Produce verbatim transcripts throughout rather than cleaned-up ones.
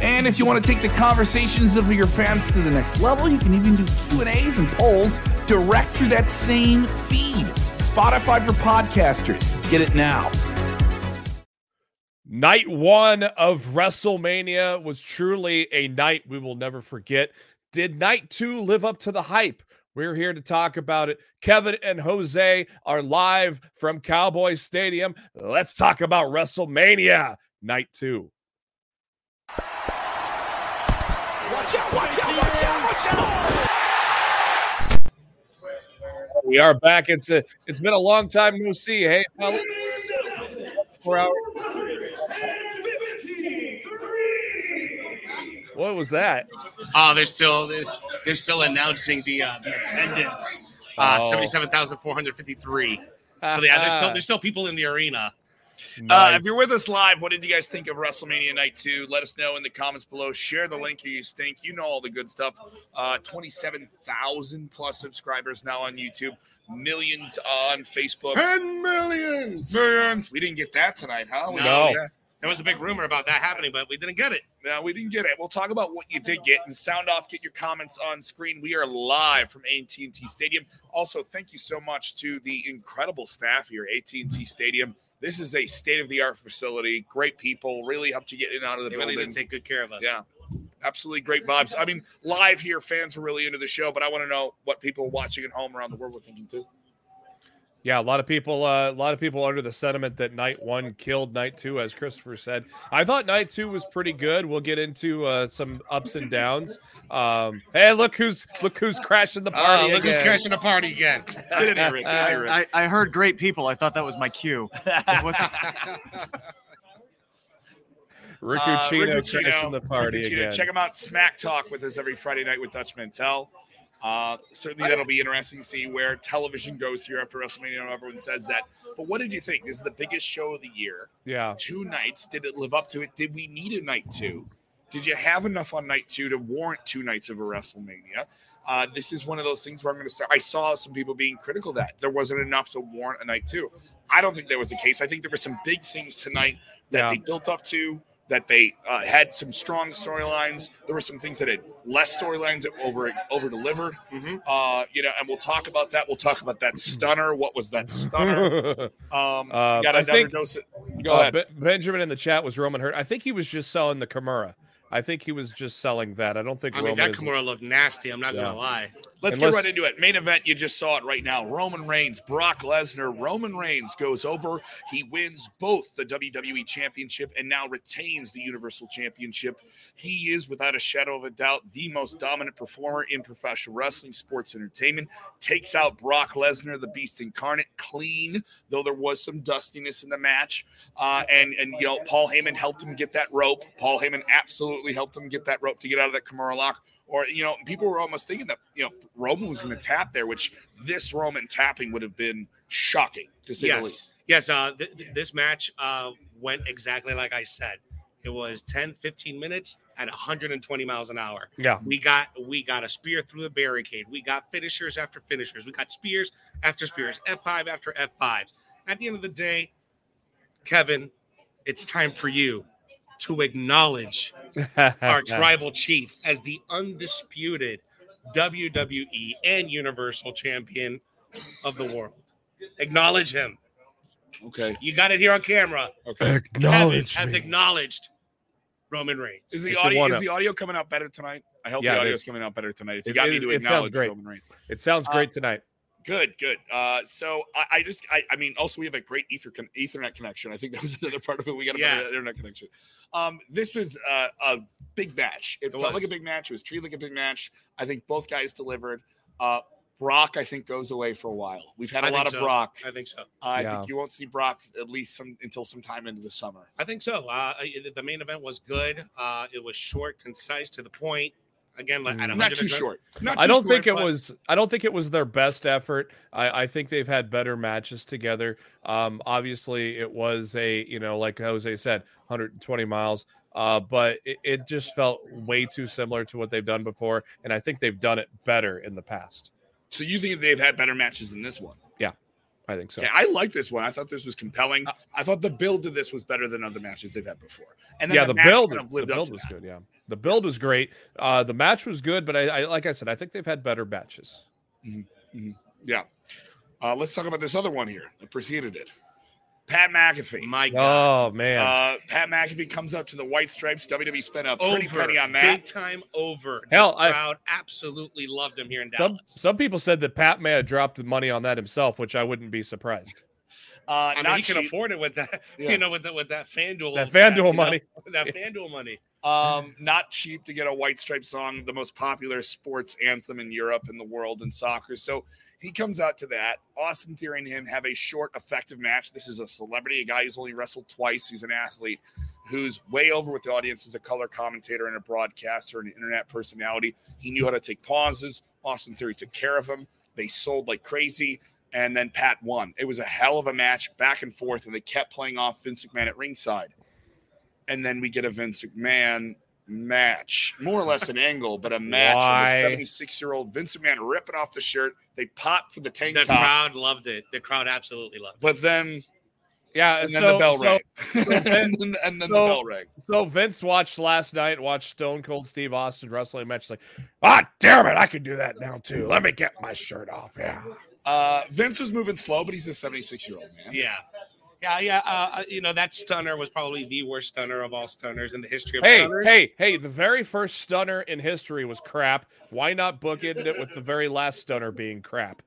And if you want to take the conversations of your fans to the next level, you can even do Q and A's and polls direct through that same feed. Spotify for Podcasters. Get it now. Night one of WrestleMania was truly a night we will never forget. Did night two live up to the hype? We're here to talk about it. Kevin and Jose are live from Cowboy Stadium. Let's talk about WrestleMania night two. Watch out, watch out, watch out, watch out. We are back. It's a, it's been a long time no see. Hey, four hours. What was that? Oh, they're still they're still announcing the uh, the attendance. Uh, oh. seventy-seven thousand four hundred fifty-three. So yeah, there's still there's still people in the arena. Nice. Uh, if you're with us live, what did you guys think of WrestleMania Night two? Let us know in the comments below. Share the link if you stink. You know all the good stuff. Uh, twenty-seven thousand plus subscribers now on YouTube. Millions on Facebook. And millions. Millions. We didn't get that tonight, huh? We no. Yeah. There was a big rumor about that happening, but we didn't get it. No, we didn't get it. We'll talk about what you did get. And sound off, get your comments on screen. We are live from A T and T Stadium. Also, thank you so much to the incredible staff here at A T and T Stadium. This is a state-of-the-art facility. Great people. Really helped you get in and out of the they building. They really did take good care of us. Yeah. Absolutely great vibes. I mean, live here, fans are really into the show, but I want to know what people watching at home around the world were thinking, too. Yeah, a lot of people uh, a lot of people under the sentiment that night one killed night two, as Christopher said. I thought night two was pretty good. We'll get into uh, some ups and downs. Um, hey, look who's look who's crashing the party oh, look again. who's crashing the party again. Get in here, Rick. Get in here, Rick. I, I heard great people. I thought that was my cue. What's... Riccuccino uh, crashing the party Riccuccino. again. Check him out. Smack Talk with us every Friday night with Dutch Mantel. Uh, certainly that'll be interesting to see where television goes here after WrestleMania. Everyone says that. But what did you think? This is the biggest show of the year. Yeah. Two nights. Did it live up to it? Did we need a night two? Did you have enough on night two to warrant two nights of a WrestleMania? Uh, this is one of those things where I'm going to start. I saw some people being critical that there wasn't enough to warrant a night two. I don't think that was the case. I think there were some big things tonight that yeah. they built up to. That they uh, had some strong storylines. There were some things that had less storylines that over over delivered. Mm-hmm. Uh, you know, and we'll talk about that. We'll talk about that stunner. What was that stunner? Um, uh, got I think. Dose it. Go uh, ahead. Be- Benjamin in the chat was Roman hurt. I think he was just selling the Kimura. I think he was just selling that. I don't think. I mean, Roman that Kimura looked nasty. I'm not yeah. gonna lie. Let's Unless... get right into it. Main event. You just saw it right now. Roman Reigns, Brock Lesnar. Roman Reigns goes over. He wins both the W W E Championship and now retains the Universal Championship. He is, without a shadow of a doubt, the most dominant performer in professional wrestling, sports entertainment. Takes out Brock Lesnar, the Beast Incarnate, clean. Though there was some dustiness in the match, uh, and and you know Paul Heyman helped him get that rope. Paul Heyman absolutely. helped him get that rope to get out of that Kimura lock. Or, you know, people were almost thinking that, you know, Roman was going to tap there, which this Roman tapping would have been shocking, to say yes. the least. Yes, uh, th- th- this match uh, went exactly like I said. It was ten, fifteen minutes at one hundred twenty miles an hour. Yeah. We got we got a spear through the barricade. We got finishers after finishers. We got spears after spears, F five after F fives. At the end of the day, Kevin, it's time for you to acknowledge our tribal chief as the undisputed W W E and Universal Champion of the world. Acknowledge him. Okay. You got it here on camera. Okay. Acknowledge Kevin has me. acknowledged Roman Reigns. Is the, audio, is the audio coming out better tonight? I hope yeah, the audio is coming out better tonight. If you it, got it, me to acknowledge Roman Reigns. It sounds great uh, tonight. Good, good. Uh, so I, I just, I, I mean, also we have a great ether con- Ethernet connection. I think that was another part of it. We got a yeah. Ethernet connection. Um, this was uh, a big match. It, it felt was. like a big match. It was treated like a big match. I think both guys delivered. Uh, Brock, I think, goes away for a while. We've had a I lot of so. Brock. I think so. Uh, I yeah. think you won't see Brock at least some until sometime into the summer. I think so. Uh, the main event was good. Uh, it was short, concise, to the point. Again, like, I don't not too good. short. Not too I don't short, think it but... was. I don't think it was their best effort. I, I think they've had better matches together. Um, obviously, it was a you know, like Jose said, one hundred twenty miles. Uh, but it, it just felt way too similar to what they've done before, and I think they've done it better in the past. So you think they've had better matches than this one? Yeah, I think so. Yeah, I like this one. I thought this was compelling. Uh, I thought the build to this was better than other matches they've had before. And then yeah, the, the build, kind of lived the build up to was that. good. Yeah. The build was great. Uh, the match was good, but I, I, like I said, I think they've had better matches. Mm-hmm. Mm-hmm. Yeah. Uh, let's talk about this other one here that preceded it. Pat McAfee. My God. Oh, man. Uh, Pat McAfee comes up to the White Stripes. W W E spent a pretty penny on that. Big time over. Hell, the crowd I, absolutely loved him here in Dallas. Some, some people said that Pat may have dropped the money on that himself, which I wouldn't be surprised. Uh, I mean, he can afford it with that, yeah. you know, with, the, with that FanDuel. That FanDuel money. Know, that FanDuel money. Um, not cheap to get a White Stripe song, the most popular sports anthem in Europe and the world in soccer. So he comes out to that. Austin Theory and him have a short, effective match. This is a celebrity, a guy who's only wrestled twice. He's an athlete who's way over with the audience as a color commentator and a broadcaster and an internet personality. He knew how to take pauses. Austin Theory took care of him. They sold like crazy. And then Pat won. It was a hell of a match, back and forth, and they kept playing off Vince McMahon at ringside. And then we get a Vince McMahon match. More or less an angle, but a match of a seventy-six-year-old Vince McMahon ripping off the shirt. They pop for the tank the top. The crowd loved it. The crowd absolutely loved it. But then, yeah, and so, then the bell so, rang. So then, and, and then so, the bell rang. So Vince watched last night, watched Stone Cold Steve Austin wrestling match. Like, ah, damn it, I can do that now, too. Let me get my shirt off, yeah. Uh, Vince was moving slow, but he's a seventy-six-year-old, man. Yeah. Yeah, yeah, uh, you know, that stunner was probably the worst stunner of all stunners in the history of hey, stunners. Hey, hey, hey, the very first stunner in history was crap. Why not book it with the very last stunner being crap?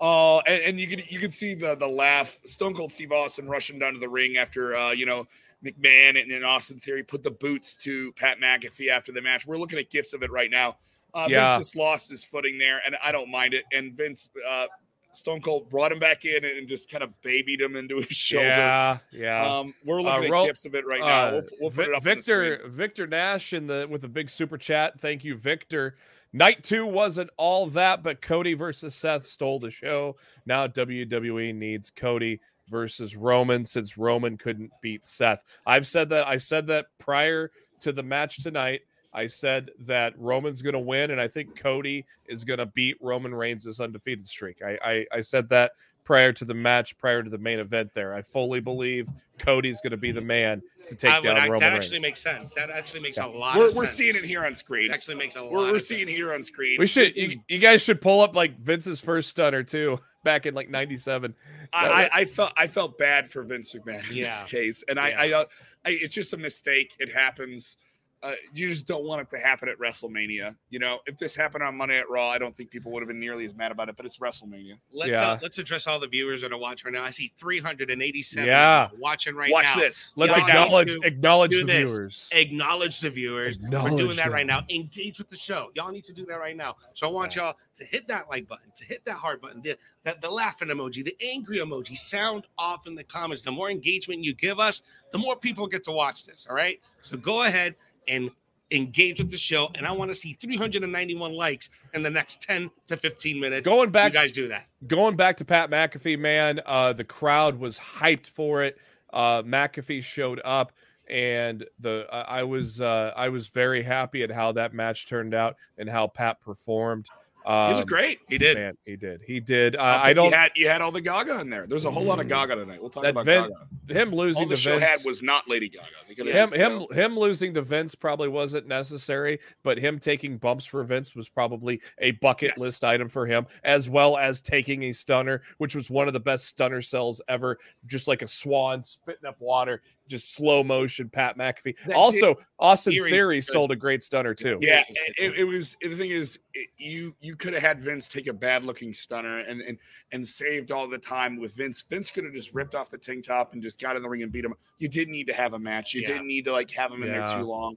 Oh, uh, and, and you could you could see the the laugh. Stone Cold Steve Austin rushing down to the ring after, uh, you know, McMahon and, and Austin Theory put the boots to Pat McAfee after the match. We're looking at gifs of it right now. Uh, yeah. Vince just lost his footing there, and I don't mind it. And Vince... Uh, Stone Cold brought him back in and just kind of babied him into his shoulder. Yeah, yeah. Um, we're looking uh, at Ro- gifs of it right now. Uh, we'll, we'll put it up Victor, Victor Nash in the with a big super chat. Thank you, Victor. Night two wasn't all that, but Cody versus Seth stole the show. Now W W E needs Cody versus Roman since Roman couldn't beat Seth. I've said that. I said that prior to the match tonight. I said that Roman's going to win, and I think Cody is going to beat Roman Reigns' undefeated streak. I, I I said that prior to the match, prior to the main event there. I fully believe Cody's going to be the man to take I down would, Roman that Reigns. That actually makes sense. That actually makes yeah. a lot we're, of sense. We're seeing it here on screen. It actually makes a lot we're, we're of seeing sense. here on screen. We should. You, you guys should pull up, like, Vince's first stunner, too, back in, like, ninety-seven. I, I, I felt I felt bad for Vince McMahon in yeah. this case, and yeah. I, I, I it's just a mistake. It happens. Uh, you just don't want it to happen at WrestleMania. You know, if this happened on Monday at Raw, I don't think people would have been nearly as mad about it, but it's WrestleMania. Let's yeah. uh, let's address all the viewers that are watching right now. I see three hundred eighty-seven yeah. watching right Watch now. Watch this. Let's Y'all acknowledge do, acknowledge do the this. viewers. Acknowledge the viewers. Acknowledge We're doing that them. right now. Engage with the show. Y'all need to do that right now. So I want yeah. y'all to hit that like button, to hit that heart button, the, the, the laughing emoji, the angry emoji. Sound off in the comments. The more engagement you give us, the more people get to watch this, all right? So go ahead and engage with the show, and I want to see three hundred ninety-one likes in the next ten to fifteen minutes. Going back, you guys do that. Going back to Pat McAfee, man, uh, the crowd was hyped for it. Uh, McAfee showed up, and the uh, I was uh, I was very happy at how that match turned out and how Pat performed. Um, he looked great. He did. Man, he did. He did. Uh, I, I don't. You had, you had all the Gaga in there. There's a whole mm, lot of Gaga tonight. We'll talk about Vin, Gaga. Him losing all the to show Vince had was not Lady Gaga. Him, him, him losing to Vince probably wasn't necessary, but him taking bumps for Vince was probably a bucket yes. list item for him, as well as taking a stunner, which was one of the best stunner cells ever. Just like a swan spitting up water. Just slow motion, Pat McAfee. That also, did, Austin Theory, Theory sold a great stunner too. Yeah, it, it was. The thing is, it, you you could have had Vince take a bad looking stunner and and and saved all the time with Vince. Vince could have just ripped off the tank top and just got in the ring and beat him. You didn't need to have a match. You yeah. didn't need to like have him in yeah. there too long.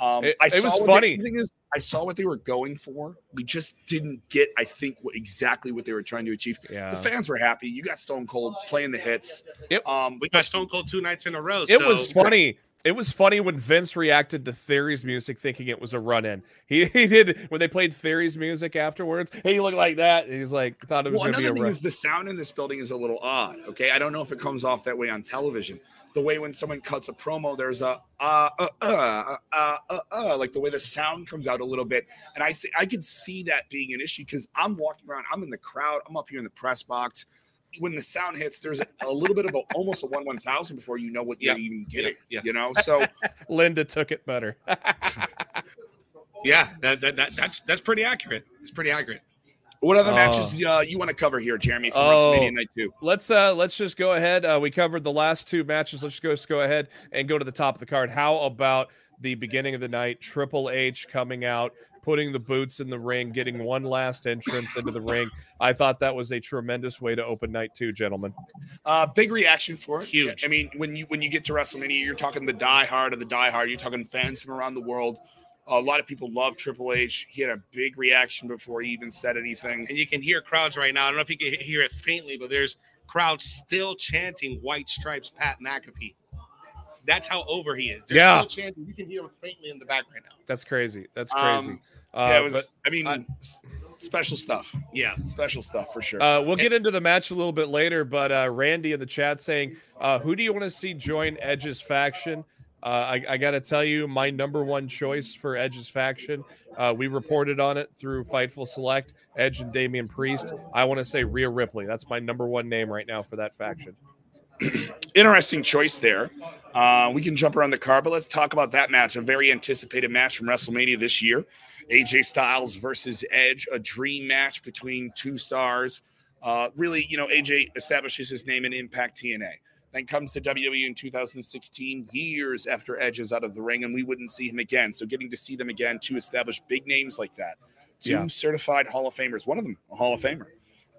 Um, it, I it saw was funny. They, the thing is, I saw what they were going for. We just didn't get, I think, what, exactly what they were trying to achieve. Yeah. The fans were happy. You got Stone Cold playing the hits. It, um, we got Stone Cold two nights in a row. It so. was funny. It was funny when Vince reacted to Theory's music thinking it was a run-in. He, he did, when they played Theory's music afterwards, hey, you look like that. And he's like, thought it was well, going to be a run. Another thing is the sound in this building is a little odd, okay? I don't know if it comes off that way on television. The way when someone cuts a promo, there's a, uh, uh, uh, uh, uh, uh, like the way the sound comes out a little bit. And I, th- I could see that being an issue because I'm walking around, I'm in the crowd, I'm up here in the press box. When the sound hits, there's a little bit of a, almost a one one thousand before you know what you're yeah, even getting. Yeah, yeah. You know, so Linda took it better. yeah, that, that that that's that's pretty accurate. It's pretty accurate. What other uh, matches uh, you want to cover here, Jeremy? From oh, WrestleMania night two. Let's uh, let's just go ahead. Uh, we covered the last two matches. Let's go just go ahead and go to the top of the card. How about the beginning of the night? Triple H coming out, putting the boots in the ring, getting one last entrance into the ring. I thought that was a tremendous way to open night two, gentlemen. Uh, big reaction for it. Huge. I mean, when you when you get to WrestleMania, you're talking the diehard of the diehard. You're talking fans from around the world. A lot of people love Triple H. He had a big reaction before he even said anything. And you can hear crowds right now. I don't know if you can hear it faintly, but there's crowds still chanting White Stripes, Pat McAfee. That's how over he is. There's yeah. still chanting. You can hear him faintly in the back right now. That's crazy. That's crazy. Um, Uh, yeah, it was, but, I mean, uh, special stuff. Yeah, special stuff for sure. Uh, we'll get into the match a little bit later, but uh, Randy in the chat saying, uh, who do you want to see join Edge's faction? Uh, I, I got to tell you, my number one choice for Edge's faction, uh, we reported on it through Fightful Select, Edge and Damian Priest. I want to say Rhea Ripley. That's my number one name right now for that faction. Interesting choice there. Uh, we can jump around the card, but let's talk about that match, a very anticipated match from WrestleMania this year. A J Styles versus Edge, a dream match between two stars. Uh, really, you know, A J establishes his name in Impact T N A. Then comes to W W E in two thousand sixteen, years after Edge is out of the ring, and we wouldn't see him again. So getting to see them again, two established big names like that, two yeah. certified Hall of Famers, one of them a Hall of Famer,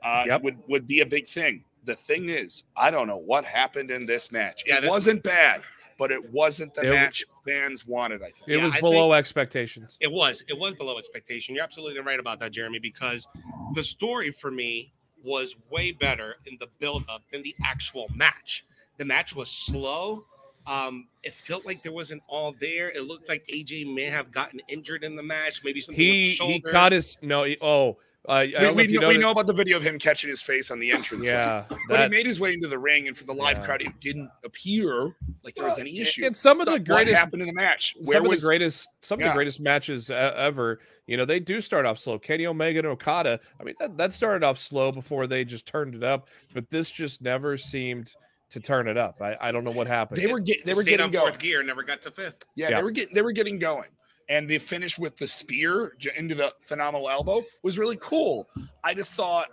uh, yep. would, would be a big thing. The thing is, I don't know what happened in this match. Yeah, it this wasn't was- bad. But it wasn't the it match was, fans wanted, I think. It was yeah, below expectations. It was. It was below expectation. You're absolutely right about that, Jeremy, because the story for me was way better in the buildup than the actual match. The match was slow. Um, it felt like there wasn't all there. It looked like A J may have gotten injured in the match. Maybe something he, with the shoulder. He got his – no, he, oh – Uh, I we, we, know, we know about the video of him catching his face on the entrance. Yeah, that, but he made his way into the ring, and for the live yeah. crowd, it didn't appear like there was any issue. And some of so the greatest happened in the match. Where some of was, the greatest, some yeah. of the greatest matches uh, ever. You know, they do start off slow. Kenny Omega and Okada. I mean, that, that started off slow before they just turned it up. But this just never seemed to turn it up. I, I don't know what happened. They were get, they, they were getting on going. Fourth gear, never got to fifth. Yeah, yeah. they were getting they were getting going. And the finish with the spear into the phenomenal elbow was really cool. I just thought,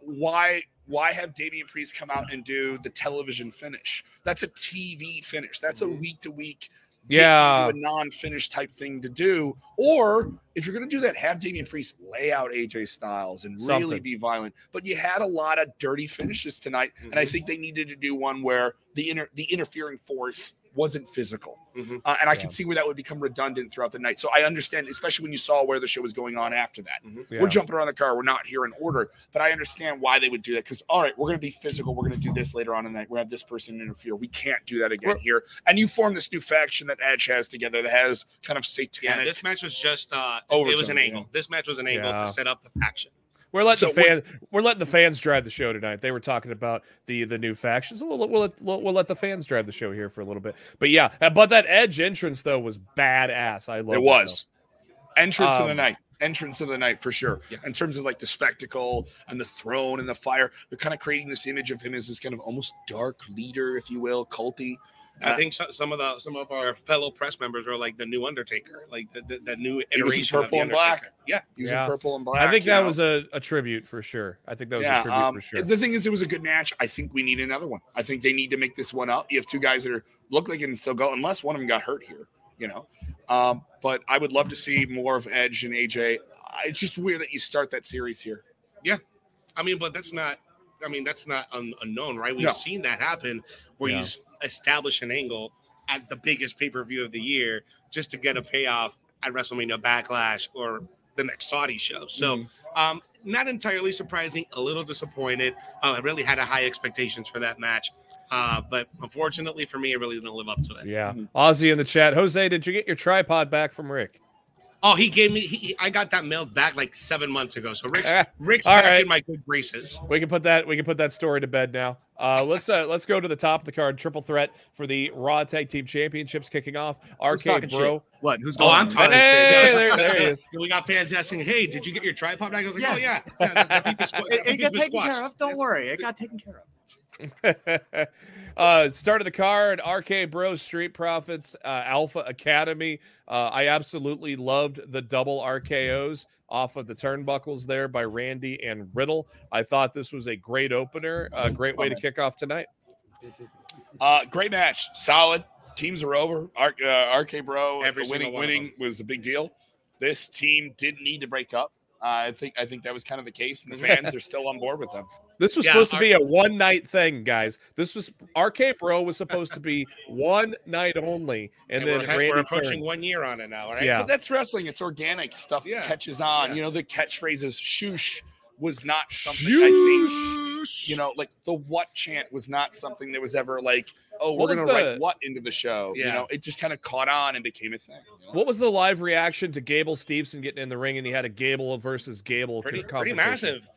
why why have Damian Priest come out and do the television finish? That's a T V finish. That's a week-to-week, yeah, a non-finish type thing to do. Or if you're going to do that, have Damian Priest lay out A J Styles and really Something. be violent. But you had a lot of dirty finishes tonight, mm-hmm. and I think they needed to do one where the inter- the interfering force wasn't physical. Mm-hmm. Uh, and I yeah. could see where that would become redundant throughout the night. So I understand, especially when you saw where the show was going on after that. Mm-hmm. Yeah. We're jumping around the car. We're not here in order, but I understand why they would do that. Because, all right, we're going to be physical. We're going to do this later on in the night. We're going to have this person interfere. We can't do that again we're, here. And you form this new faction that Edge has together that has kind of satanic. Yeah, this match was just uh, – it was an angle. Yeah. This match was an angle yeah. to set up the faction. We're letting so the fans. We're, we're letting the fans drive the show tonight. They were talking about the the new factions. We'll we'll let, we'll, we'll let the fans drive the show here for a little bit. But yeah, but that Edge entrance though was badass. I love it. It was though. entrance um, of the night. Entrance of the night for sure. Yeah. In terms of like the spectacle and the throne and the fire, they're kind of creating this image of him as this kind of almost dark leader, if you will, culty. I think so, some of the some of our fellow press members are like the new Undertaker, like the, the, the new iteration purple of the and black. Yeah, he was yeah. in purple and black. I think that know. was a, a tribute for sure. I think that was yeah, a tribute um, for sure. The thing is, it was a good match. I think we need another one. I think they need to make this one up. You have two guys that are look like it can still go, unless one of them got hurt here, you know. Um, but I would love to see more of Edge and A J. It's just weird that you start that series here. Yeah, I mean, but that's not. I mean, that's not un- unknown, right? We've no. seen that happen where yeah. you establish an angle at the biggest pay-per-view of the year just to get a payoff at WrestleMania Backlash or the next Saudi show. So mm-hmm. um, not entirely surprising, a little disappointed. Uh, I really had a high expectations for that match. Uh, but unfortunately for me, I really didn't live up to it. Yeah. Ozzy in the chat. Jose, did you get your tripod back from Rick? Oh, he gave me, he, I got that mailed back like seven months ago. So Rick's, Rick's back right. in my good graces. We can put that, we can put that story to bed now. Uh, let's, uh, let's go to the top of the card. Triple threat for the Raw Tag Team Championships kicking off. R K Bro. Shit? What? Who's going? Oh, I'm talking hey, shit. There, there he is. We got fans asking, hey, did you get your tripod back? I was like, yeah. oh yeah. yeah that, that squ- it it got taken squashed. care of. Don't worry. It got taken care of. uh start of the card, R K Bro, Street Profits, uh Alpha Academy. uh I absolutely loved the double R K Os off of the turnbuckles there by Randy and Riddle. I thought this was a great opener, a great way to kick off tonight. Uh great match, solid. Teams are over. R- uh, R K Bro Every winning winning was a big deal. This team didn't need to break up. Uh, I think I think that was kind of the case, and the fans are still on board with them. This was yeah, supposed R- to be a one-night thing, guys. This was R K Bro was supposed to be one night only, and, and then we're, we're approaching turned. one year on it now, right? Yeah. But that's wrestling. It's organic stuff yeah. that catches on. Yeah. You know, the catchphrases "shoosh" was not something Shoosh. I think. You know, like the "what" chant was not something that was ever like, oh, what we're going to write what into the show. Yeah. You know, it just kind of caught on and became a thing. You know? What was the live reaction to Gable Steveson getting in the ring and he had a Gable versus Gable pretty, competition? Pretty massive.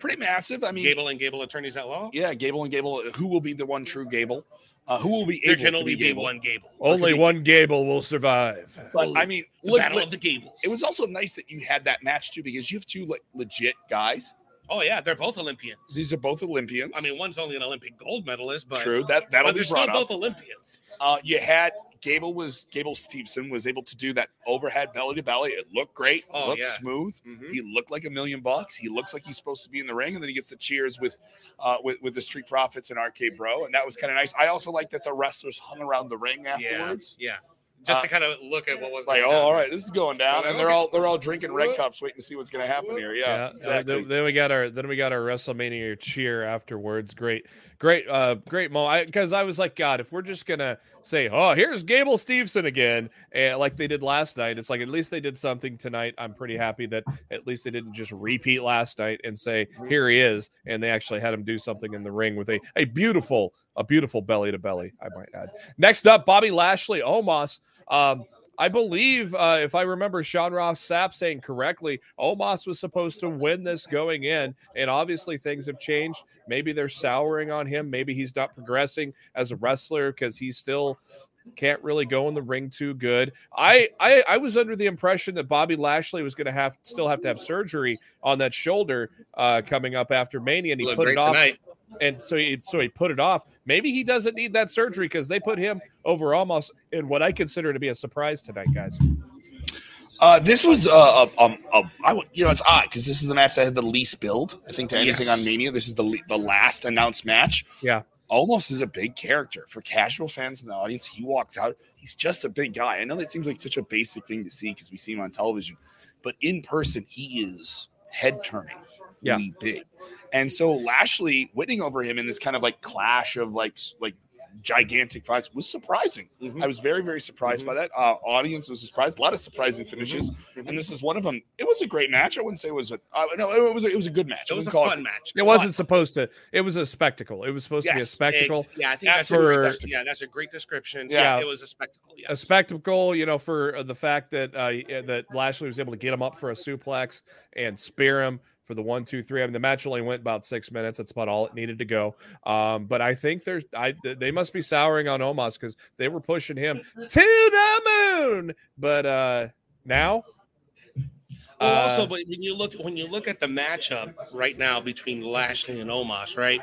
Pretty massive. I mean, Gable and Gable attorneys at law? Yeah, Gable and Gable. Who will be the one true Gable? Uh, who will be able there can to only be, be one Gable? Only one Gable will survive. But only I mean, the look, battle look, of the Gables. It was also nice that you had that match too, because you have two like legit guys. Oh, yeah, they're both Olympians. These are both Olympians. I mean, one's only an Olympic gold medalist, but true. That that'll but be brought up. They're still both Olympians. Uh, you had Gable was Gable Steveson was able to do that overhead belly to belly. It looked great. Oh, looked yeah. smooth. Mm-hmm. He looked like a million bucks. He looks like he's supposed to be in the ring, and then he gets the cheers with, uh, with, with the Street Profits and R K Bro, and that was kind of nice. I also like that the wrestlers hung around the ring afterwards. Yeah. yeah. Just uh, to kind of look at what was like. Oh, down. all right, this is going down, and they're all they're all drinking red cups, waiting to see what's going to happen here. Yeah, yeah exactly. Uh, then, then we got our then we got our WrestleMania cheer afterwards. Great, great, uh, great moment. Because I, I was like, God, if we're just gonna say, oh, here's Gable Steveson again, and like they did last night, it's like at least they did something tonight. I'm pretty happy that at least they didn't just repeat last night and say here he is, and they actually had him do something in the ring with a a beautiful. A beautiful belly-to-belly, I might add. Next up, Bobby Lashley, Omos. Um, I believe, uh, if I remember Sean Ross Sapp saying correctly, Omos was supposed to win this going in, and obviously things have changed. Maybe they're souring on him. Maybe he's not progressing as a wrestler because he still can't really go in the ring too good. I, I, I was under the impression that Bobby Lashley was going to have still have to have surgery on that shoulder uh, coming up after Mania, and he Look put it off. Tonight. And so he so he put it off. Maybe he doesn't need that surgery because they put him over almost in what I consider to be a surprise tonight, guys. Uh, this was a, a, a, a I would, you know, it's odd because this is the match that had the least build, I think, to anything yes. on Mania. This is the the last announced match. Yeah. Almost is a big character for casual fans in the audience. He walks out. He's just a big guy. I know that seems like such a basic thing to see because we see him on television, but in person, he is head turning. Yeah, really big. And so Lashley winning over him in this kind of like clash of like like gigantic fights was surprising. Mm-hmm. I was very, very surprised mm-hmm. by that. Uh, audience was surprised. A lot of surprising finishes, mm-hmm. and this is one of them. It was a great match. I wouldn't say it was a uh, no. It was a, it was a good match. It was a fun it, match. It wasn't supposed to. It was a spectacle. It was supposed yes, to be a spectacle. Ex- yeah, I think that's, that's for, a, yeah, that's a great description. Yeah, so it was a spectacle. Yes. A spectacle, you know, for the fact that uh, that Lashley was able to get him up for a suplex and spear him. For the one, two, three. I mean, the match only went about six minutes. That's about all it needed to go. Um, but I think there's, I they must be souring on Omos because they were pushing him to the moon. But uh, now, well, uh, also, but when you look when you look at the matchup right now between Lashley and Omos, right?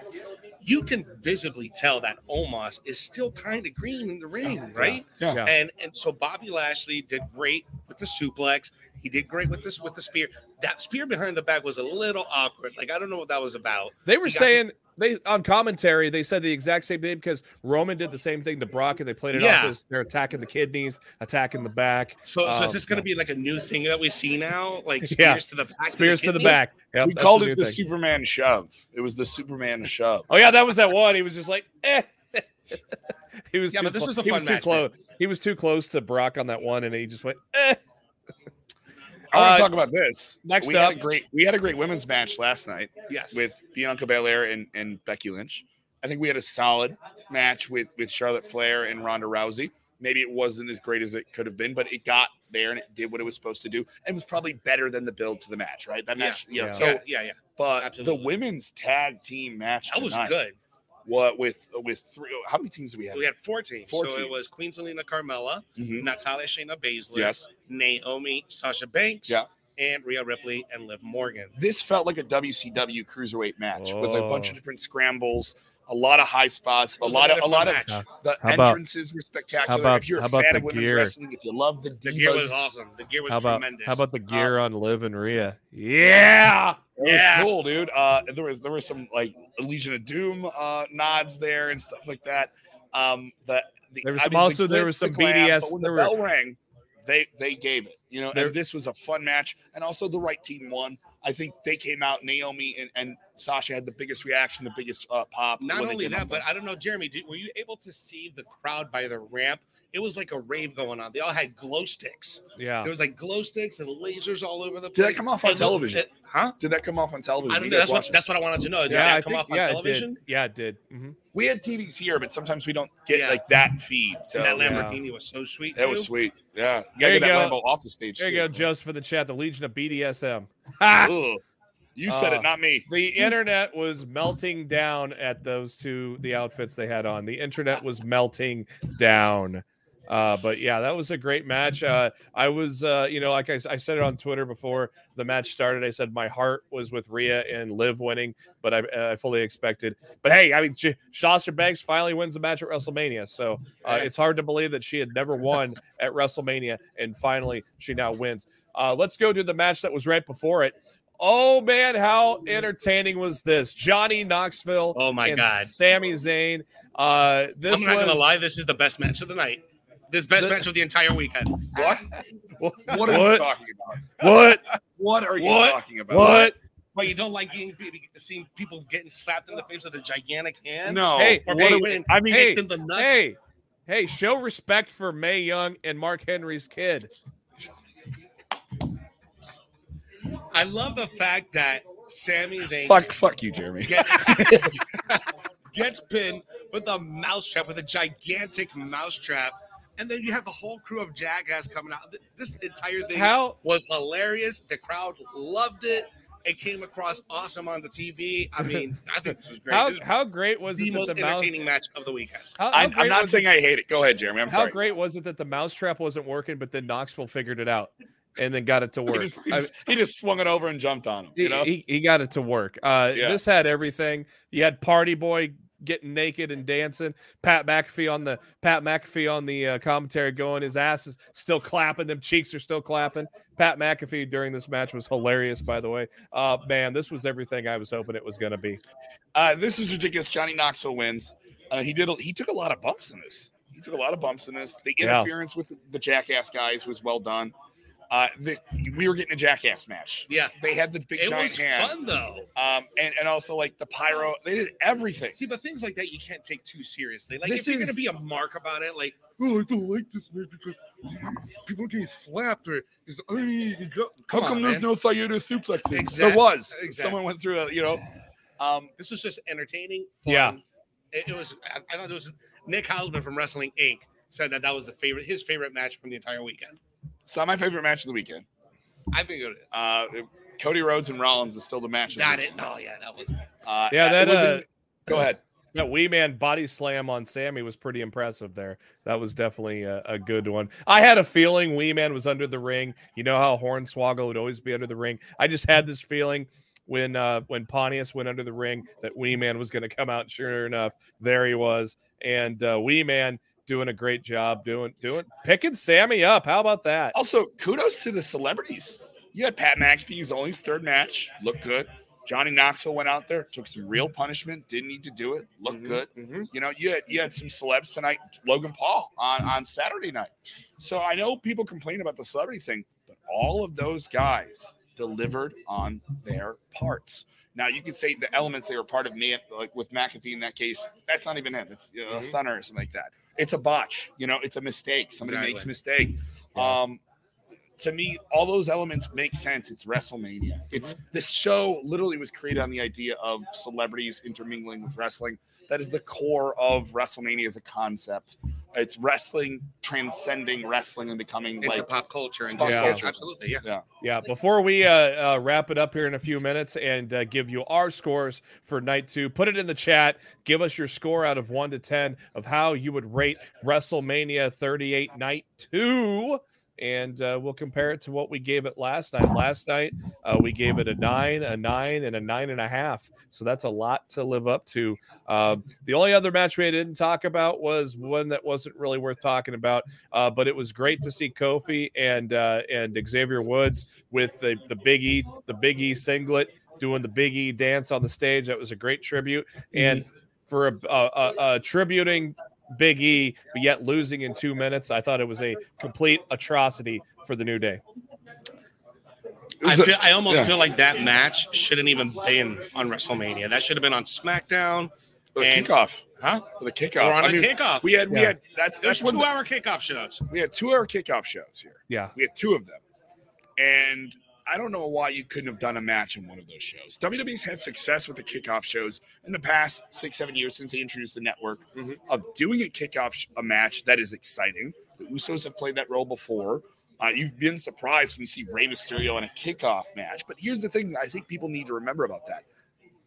You can visibly tell that Omos is still kind of green in the ring, right? Yeah, yeah. And and so Bobby Lashley did great with the suplex. He did great with this with the spear. That spear behind the back was a little awkward. Like, I don't know what that was about. They were saying they on commentary, they said the exact same thing because Roman did the same thing to Brock, and they played it yeah. off as they're attacking the kidneys, attacking the back. So, um, so is this going to be like a new thing that we see now? Like spears yeah. to the back, spears to the, to the back. Yep, we called it the thing. Superman shove. It was the Superman shove. Oh yeah, that was that one. He was just like, eh. he was yeah, too but this clo- was a fun was match. Close. He was too close to Brock on that one, and he just went, eh. I want to uh, talk about this. Next we up, had a great, we had a great women's match last night. Yes, with Bianca Belair and, and Becky Lynch. I think we had a solid match with, with Charlotte Flair and Ronda Rousey. Maybe it wasn't as great as it could have been, but it got there and it did what it was supposed to do and was probably better than the build to the match, right? That yeah, match, yeah. So, yeah, yeah, yeah. But absolutely. The women's tag team match that was good. What with with three? How many teams do we have? We had four teams. Four so teams. It was Queen Zelina Carmella, mm-hmm. Natalia Shayna Baszler, yes. Naomi, Sasha Banks, yeah. and Rhea Ripley and Liv Morgan. This felt like a W C W cruiserweight match oh. with a bunch of different scrambles. A lot of high spots, a lot of a lot of yeah. the how entrances about, were spectacular. About, if you're a fan of women's gear? Wrestling, if you love the divas, the gear was awesome. The gear was how tremendous. About, how about the gear uh, on Liv and Rhea? Yeah, it yeah. was cool, dude. Uh, there was there was some like Legion of Doom uh, nods there and stuff like that. Um, the, the there was I some mean, also the glitz, there was some the glam, B D S. But when the bell were... rang, they they gave it. You know, there, and this was a fun match, and also the right team won. I think they came out, Naomi and, and Sasha had the biggest reaction, the biggest uh, pop. Not only that, but I don't know, Jeremy, did, were you able to see the crowd by the ramp? It was like a rave going on. They all had glow sticks. Yeah. There was like glow sticks and lasers all over the place. Did that come off on television? It, huh? Did that come off on television? I don't know. That's what, that's what I wanted to know. Did yeah, that I come think, off on yeah, television? It did. Yeah, it did. Mm-hmm. We had T Vs here, but sometimes we don't get yeah. like that feed. So and that Lamborghini yeah. was so sweet, too. That was sweet. Yeah. You got to get that Lambo off the stage. There you go, just for the chat, the Legion of B D S M. Ha! You said uh, it, not me. The internet was melting down at those two, the outfits they had on. The internet was melting down. Uh, but, yeah, that was a great match. Uh, I was, uh, you know, like I, I said it on Twitter before the match started. I said my heart was with Rhea and Liv winning, but I, uh, I fully expected. But, hey, I mean, J- Sasha Banks finally wins the match at WrestleMania. So uh, it's hard to believe that she had never won at WrestleMania, and finally she now wins. Uh, let's go to the match that was right before it. Oh, man, how entertaining was this? Johnny Knoxville oh my and God. Sami Zayn. Uh, this I'm not was... going to lie. This is the best match of the night. This best the... match of the entire weekend. What? What, what are what? you talking about? What? What are you what? talking about? What? But you don't like getting, seeing people getting slapped in the face with a gigantic hand? No. Hey, or what being, I mean, hey, in the nuts? hey, hey, show respect for Mae Young and Mark Henry's kid. I love the fact that Sami Zayn fuck, fuck you, Jeremy. Gets, gets pinned with a mousetrap, with a gigantic mousetrap, and then you have the whole crew of Jackass coming out. This entire thing How? was hilarious. The crowd loved it. It came across awesome on the T V. I mean, I think this was great. How, was how great was the it? Most the most entertaining mouse... match of the weekend. How, how I, I'm not saying it? I hate it. Go ahead, Jeremy. I'm how sorry. How great was it that the mousetrap wasn't working, but then Knoxville figured it out? And then got it to work. He just, he, just, he just swung it over and jumped on him. You know, he, he, he got it to work. Uh, yeah. This had everything. You had Party Boy getting naked and dancing. Pat McAfee on the Pat McAfee on the uh, commentary going. His ass is still clapping. Them cheeks are still clapping. Pat McAfee during this match was hilarious. By the way, uh, man, this was everything I was hoping it was going to be. Uh, this is ridiculous. Johnny Knoxville wins. Uh, he did. He took a lot of bumps in this. He took a lot of bumps in this. The interference yeah. with the Jackass guys was well done. Uh, this, we were getting a Jackass match. Yeah, they had the big it giant hand. It was fun though, um, and and also like the pyro. They did everything. See, but things like that you can't take too seriously. Like this if is... you're gonna be a mark about it, like oh, I don't like this match because people are getting slapped or is oh, come how come on, there's man. no Toyota suplex? Exactly. There was. Exactly. Someone went through that. You know, um, this was just entertaining. Fun. Yeah, it, it was. I, I thought it was Nick Hausman from Wrestling Incorporated said that that was the favorite his favorite match from the entire weekend. It's not my favorite match of the weekend. I think it is. Uh, Cody Rhodes and Rollins is still the match. Not it. Oh yeah, that was. Uh, yeah, that. that uh, in, go ahead. That Wee Man body slam on Sammy was pretty impressive. There, that was definitely a, a good one. I had a feeling Wee Man was under the ring. You know how Hornswoggle would always be under the ring. I just had this feeling when uh, when Pontius went under the ring that Wee Man was going to come out. Sure enough, there he was, and uh, Wee Man. Doing a great job, doing doing picking Sammy up. How about that? Also, kudos to the celebrities. You had Pat McAfee's only his third match, looked good. Johnny Knoxville went out there, took some real punishment, didn't need to do it, looked mm-hmm, good. Mm-hmm. You know, you had you had some celebs tonight. Logan Paul on on Saturday night. So I know people complain about the celebrity thing, but all of those guys delivered on their parts. Now you could say the elements they were part of me, like with McAfee in that case, that's not even him. It's you know, mm-hmm. a stunner or something like that. It's a botch, you know, it's a mistake. Somebody exactly. makes a mistake. Yeah. Um, to me, all those elements make sense. It's WrestleMania. It's this show literally was created on the idea of celebrities intermingling with wrestling. That is the core of WrestleMania as a concept. It's wrestling transcending wrestling and becoming into like pop culture and pop yeah. culture. Absolutely, yeah, yeah, yeah. Before we uh, uh, wrap it up here in a few minutes and uh, give you our scores for night two, put it in the chat. Give us your score out of one to ten of how you would rate WrestleMania thirty-eight night two. And uh, we'll compare it to what we gave it last night. Last night, uh, we gave it a nine, a nine, and a nine and a half. So that's a lot to live up to. Uh, the only other match we didn't talk about was one that wasn't really worth talking about. Uh, but it was great to see Kofi and uh, and Xavier Woods with the, the Big E, the Big E singlet, doing the Big E dance on the stage. That was a great tribute. And for a, a, a, a tributing Big E, but yet losing in two minutes. I thought it was a complete atrocity for the New Day. I, feel, I almost yeah. feel like that match shouldn't even been on WrestleMania. That should have been on SmackDown. The and, kickoff, huh? The kickoff. We're on I a mean, kickoff. We had, we yeah. had. That's that's two hour kickoff shows. We had two hour kickoff shows here. Yeah, we had two of them, and I don't know why you couldn't have done a match in one of those shows. W W E's had success with the kickoff shows in the past six, seven years since they introduced the network mm-hmm. of doing a kickoff sh- a match that is exciting. The Usos have played that role before. Uh, you've been surprised when you see Rey Mysterio in a kickoff match. But here's the thing I think people need to remember about that.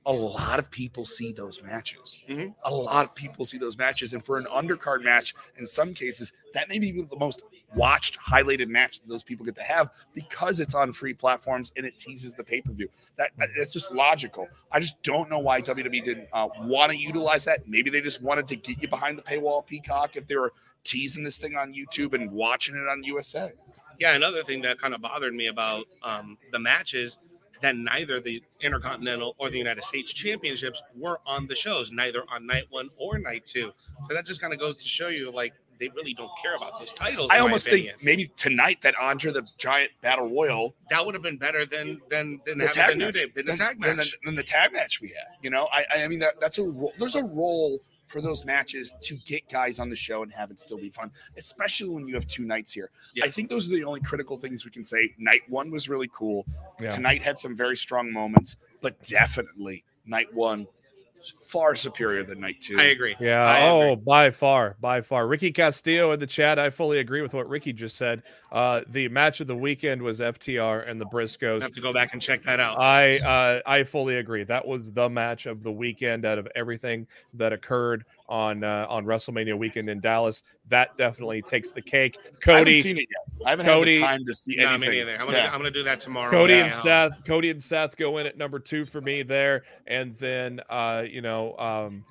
A lot of people see those matches. Mm-hmm. A lot of people see those matches. And for an undercard match, in some cases, that may be the most watched, highlighted match that those people get to have because it's on free platforms and it teases the pay-per-view. That That's just logical. I just don't know why W W E didn't uh, want to utilize that. Maybe they just wanted to get you behind the paywall, Peacock, if they were teasing this thing on YouTube and watching it on U S A. Yeah, another thing that kind of bothered me about um, the matches that neither the Intercontinental or the United States Championships were on the shows, neither on night one or night two. So that just kind of goes to show you, like, they really don't care about those titles. I almost opinion. think maybe tonight that Andre the Giant Battle Royal, that would have been better than than than the having the New Day, than the tag match, than the, than the tag match we had. You know, I I mean that that's a there's a role for those matches to get guys on the show and have it still be fun, especially when you have two nights here. Yeah. I think those are the only critical things we can say. Night one was really cool. Yeah. Tonight had some very strong moments, but definitely night one far superior than night two. I agree. Yeah. I oh, agree. by far, by far. Ricky Castillo in the chat. I fully agree with what Ricky just said. Uh, the match of the weekend was F T R and the Briscoes. I have to go back and check that out. I uh, I fully agree. That was the match of the weekend out of everything that occurred on uh, on WrestleMania weekend in Dallas. That definitely takes the cake. Cody, I haven't seen it yet. I haven't Cody, had the time to see anything. No, I mean, either. I'm gonna yeah. I'm gonna do that tomorrow. Cody and Seth. Cody and Seth go in at number two for me there, and then uh, you know, um,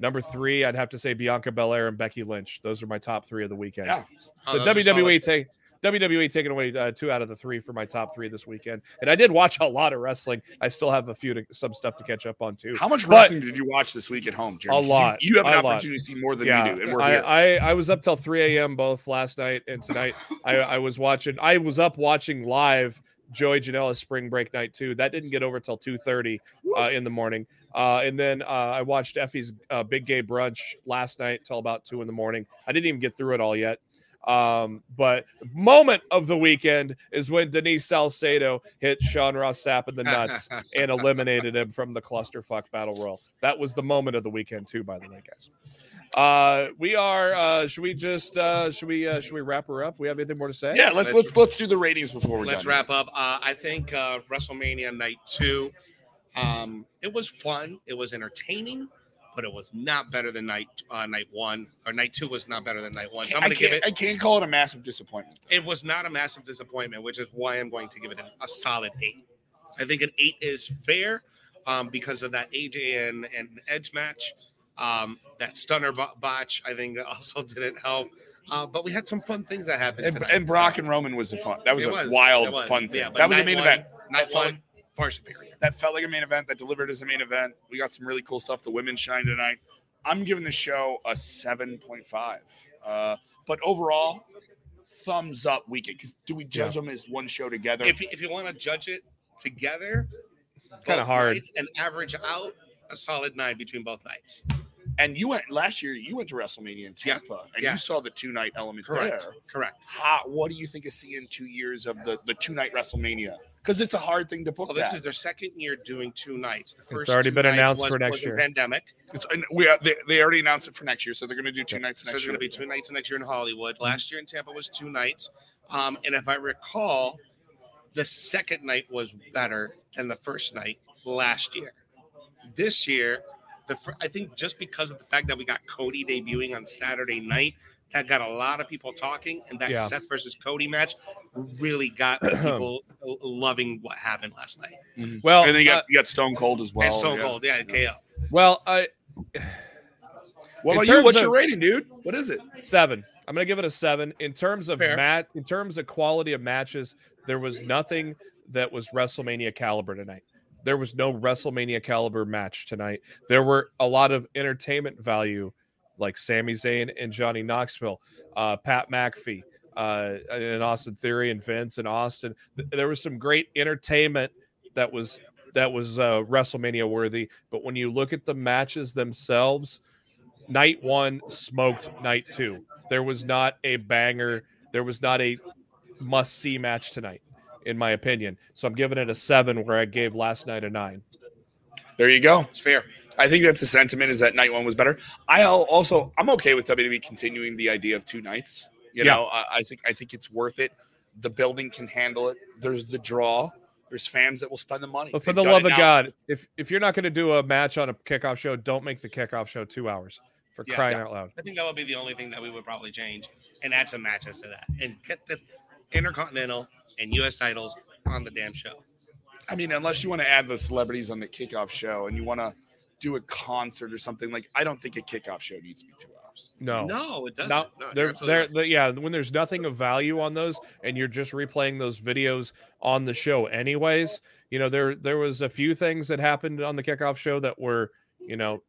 number three, I'd have to say Bianca Belair and Becky Lynch. Those are my top three of the weekend. Yeah. So oh, W W E take. W W E taking away uh, two out of the three for my top three this weekend. And I did watch a lot of wrestling. I still have a few to, some stuff to catch up on, too. How much but wrestling did you watch this week at home, Jeremy? A lot. You, you have an opportunity lot. to see more than yeah. you do. And we're I, I, I was up till three a.m. both last night and tonight. I, I was watching. I was up watching live Joey Janela's Spring Break Night two. That didn't get over till two thirty uh, in the morning. Uh, and then uh, I watched Effie's uh, Big Gay Brunch last night till about two in the morning. I didn't even get through it all yet. Um, but moment of the weekend is when Denise Salcedo hit Sean Ross Sapp in the nuts and eliminated him from the clusterfuck battle royal. That was the moment of the weekend too, by the way, guys. Uh, we are, uh, should we just, uh, should we, uh, should we wrap her up? We have anything more to say? Yeah, let's, let's, let's do the ratings before we let's done. wrap up. Uh, I think, uh, WrestleMania night two, um, it was fun. It was entertaining. But it was not better than night uh, night one, or night two was not better than night one. So I'm going to give it. I can't call it a massive disappointment. Though. It was not a massive disappointment, which is why I'm going to give it an, a solid eight. I think an eight is fair um, because of that A J and, and Edge match. Um, that stunner botch, I think, also didn't help. Uh, but we had some fun things that happened. And, and Brock so. and Roman was a fun. That was, was a wild was. fun thing. Yeah, that was a main one, event. Not fun. One, far superior. That felt like a main event. That delivered as a main event. We got some really cool stuff. The women shine tonight. I'm giving the show a seven point five. Uh, but overall, thumbs up weekend. Because do we judge yeah. them as one show together? If, if you want to judge it together, kind of hard. And average out a solid nine between both nights. And you went last year, you went to WrestleMania in Tampa, yeah. and yeah. you saw the two-night element Correct. there. Correct. How, what do you think of seeing two years of the, the two-night WrestleMania? Because it's a hard thing to book. Well, this that. is their second year doing two nights. The first it's already been announced was, for next year. Pandemic. It's, we are, they, they already announced it for next year, so they're going to do two okay. nights. So next there's going to be two nights next year in Hollywood. Last year in Tampa was two nights, um, and if I recall, the second night was better than the first night last year. This year, the fr- I think just because of the fact that we got Cody debuting on Saturday night. That got a lot of people talking, and that yeah. Seth versus Cody match really got people loving what happened last night. Mm-hmm. Well, and then you got, uh, you got Stone Cold as well. And Stone yeah. Cold, yeah, and K O. Well, I. What about you? What's of, your rating, dude? What is it? Seven. I'm gonna give it a seven. In terms of mat, in terms of quality of matches, there was nothing that was WrestleMania caliber tonight. There was no WrestleMania caliber match tonight. There were a lot of entertainment value. Like Sami Zayn and Johnny Knoxville, uh, Pat McAfee, uh, and Austin Theory and Vince and Austin. There was some great entertainment that was that was uh, WrestleMania worthy. But when you look at the matches themselves, night one smoked night two. There was not a banger. There was not a must-see match tonight, in my opinion. So I'm giving it a seven where I gave last night a nine. There you go. It's fair. I think that's the sentiment is that night one was better. I'll also, I'm okay with W W E continuing the idea of two nights. You yeah. know, I, I think I think it's worth it. The building can handle it. There's the draw. There's fans that will spend the money. But for They've the love of God, if if you're not going to do a match on a kickoff show, don't make the kickoff show two hours for yeah, crying yeah. out loud. I think that would be the only thing that we would probably change, and add some matches to that. And get the Intercontinental and U S titles on the damn show. I mean, unless you want to add the celebrities on the kickoff show and you want to do a concert or something, like I don't think a kickoff show needs to be two hours. No, no, it doesn't. Not, no, they're, they're, they're, yeah, when there's nothing of value on those, and you're just replaying those videos on the show, anyways. You know, there there was a few things that happened on the kickoff show that were, you know,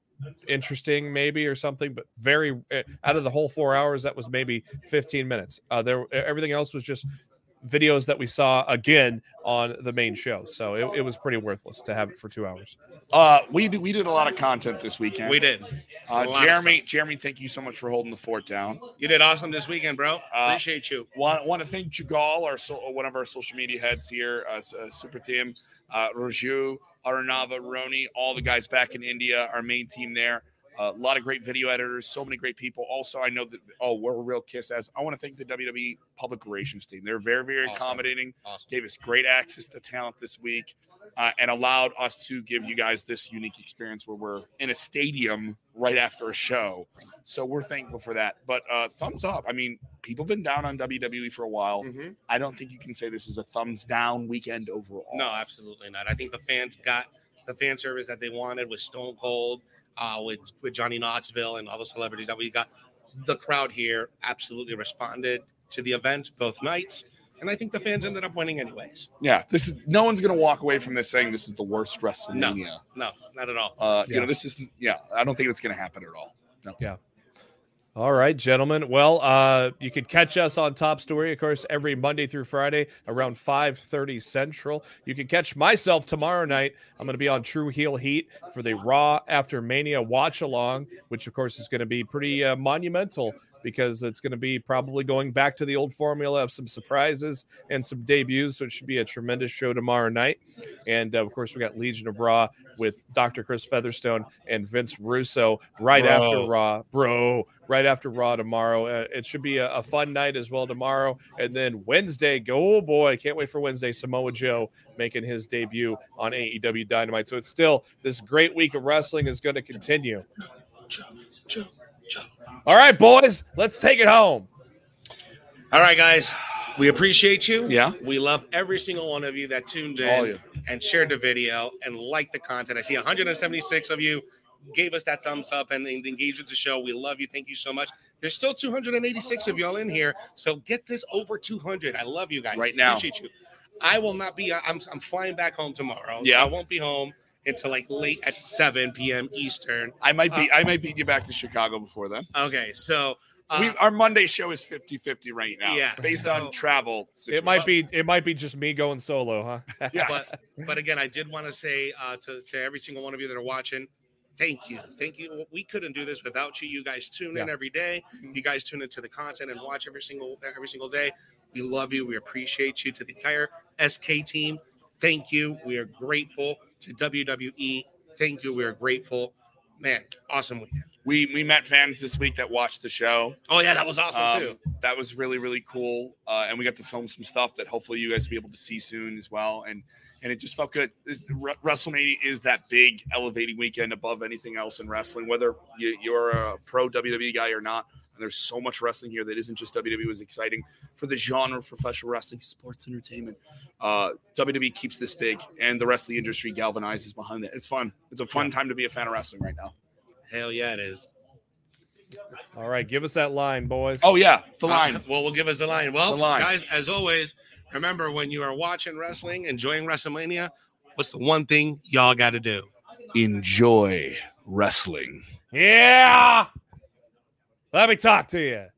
interesting maybe or something, but very out of the whole four hours, that was maybe fifteen minutes. Uh, there, everything else was just videos that we saw again on the main show, so it, it was pretty worthless to have it for two hours. Uh, we did, we did a lot of content this weekend. We did. Uh, Jeremy, Jeremy, thank you so much for holding the fort down. You did awesome this weekend, bro. Uh, Appreciate you. Want want to thank Jugal, our so, one of our social media heads here, uh, uh, Super Team, uh, Raju, Arnava, Roni, all the guys back in India, our main team there. A uh, lot of great video editors, so many great people. Also, I know that, oh, we're a real kiss ass. I want to thank the W W E Public Relations team. They're very, very awesome. accommodating, awesome. Gave us great access to talent this week, uh, and allowed us to give you guys this unique experience where we're in a stadium right after a show. So we're thankful for that. But uh, thumbs up. I mean, people have been down on W W E for a while. Mm-hmm. I don't think you can say this is a thumbs down weekend overall. No, absolutely not. I think the fans got the fan service that they wanted with Stone Cold. Uh, with with Johnny Knoxville and all the celebrities that we got. The crowd here absolutely responded to the event both nights, and I think the fans ended up winning anyways. Yeah, this is no one's going to walk away from this saying this is the worst WrestleMania. No, no, not at all. Uh, yeah. You know, this is yeah. I don't think it's going to happen at all. No. Yeah. All right, gentlemen. Well, uh, you can catch us on Top Story, of course, every Monday through Friday around five thirty Central. You can catch myself tomorrow night. I'm going to be on True Heel Heat for the Raw After Mania watch-along, which, of course, is going to be pretty uh, monumental because it's going to be probably going back to the old formula of some surprises and some debuts, so it should be a tremendous show tomorrow night. And, uh, of course, we got Legion of Raw with Doctor Chris Featherstone and Vince Russo right bro. after Raw. Bro, right after Raw tomorrow. Uh, it should be a, a fun night as well tomorrow. And then Wednesday, go, oh boy, can't wait for Wednesday, Samoa Joe making his debut on A E W Dynamite. So it's still this great week of wrestling is going to continue. All right, boys, let's take it home. All right, guys, we appreciate you. Yeah. We love every single one of you that tuned in and shared the video and liked the content. I see one hundred seventy-six of you gave us that thumbs up and engaged with the show. We love you. Thank you so much. There's still two hundred eighty-six of y'all in here, so get this over two hundred. I love you guys. Right now. Appreciate you. I will not be – I'm I'm flying back home tomorrow. Yeah. So I won't be home until like late at seven p.m. Eastern. I might be uh, – I might be get back to Chicago before then. Okay, so – Uh, we, our Monday show is fifty-fifty right now, yeah, based so, on travel situation. It might be it might be just me going solo, huh? Yeah. But, but again, I did want to say uh, to, to every single one of you that are watching, Thank you. Thank you. We couldn't do this without you. You guys tune in yeah. every day. You guys tune into the content and watch every single every single day. We love you. We appreciate you. To the entire S K team, thank you. We are grateful. To W W E, thank you. We are grateful. Man, awesome weekend. We we met fans this week that watched the show. Oh, yeah, that was awesome, um, too. That was really, really cool. Uh, and we got to film some stuff that hopefully you guys will be able to see soon as well. And and it just felt good. This, Re- WrestleMania is that big elevating weekend above anything else in wrestling, whether you, you're a pro W W E guy or not. And there's so much wrestling here that isn't just W W E. It was exciting for the genre of professional wrestling, sports, entertainment. Uh, W W E keeps this big, and the rest of the industry galvanizes behind it. It's fun. It's a fun yeah. time to be a fan of wrestling right now. Hell yeah, it is. All right, give us that line, boys. Oh, yeah, the line. Uh, well, we'll give us the line. Well, the line. Guys, as always, remember when you are watching wrestling, enjoying WrestleMania, what's the one thing y'all got to do? Enjoy wrestling. Yeah! Let me talk to you.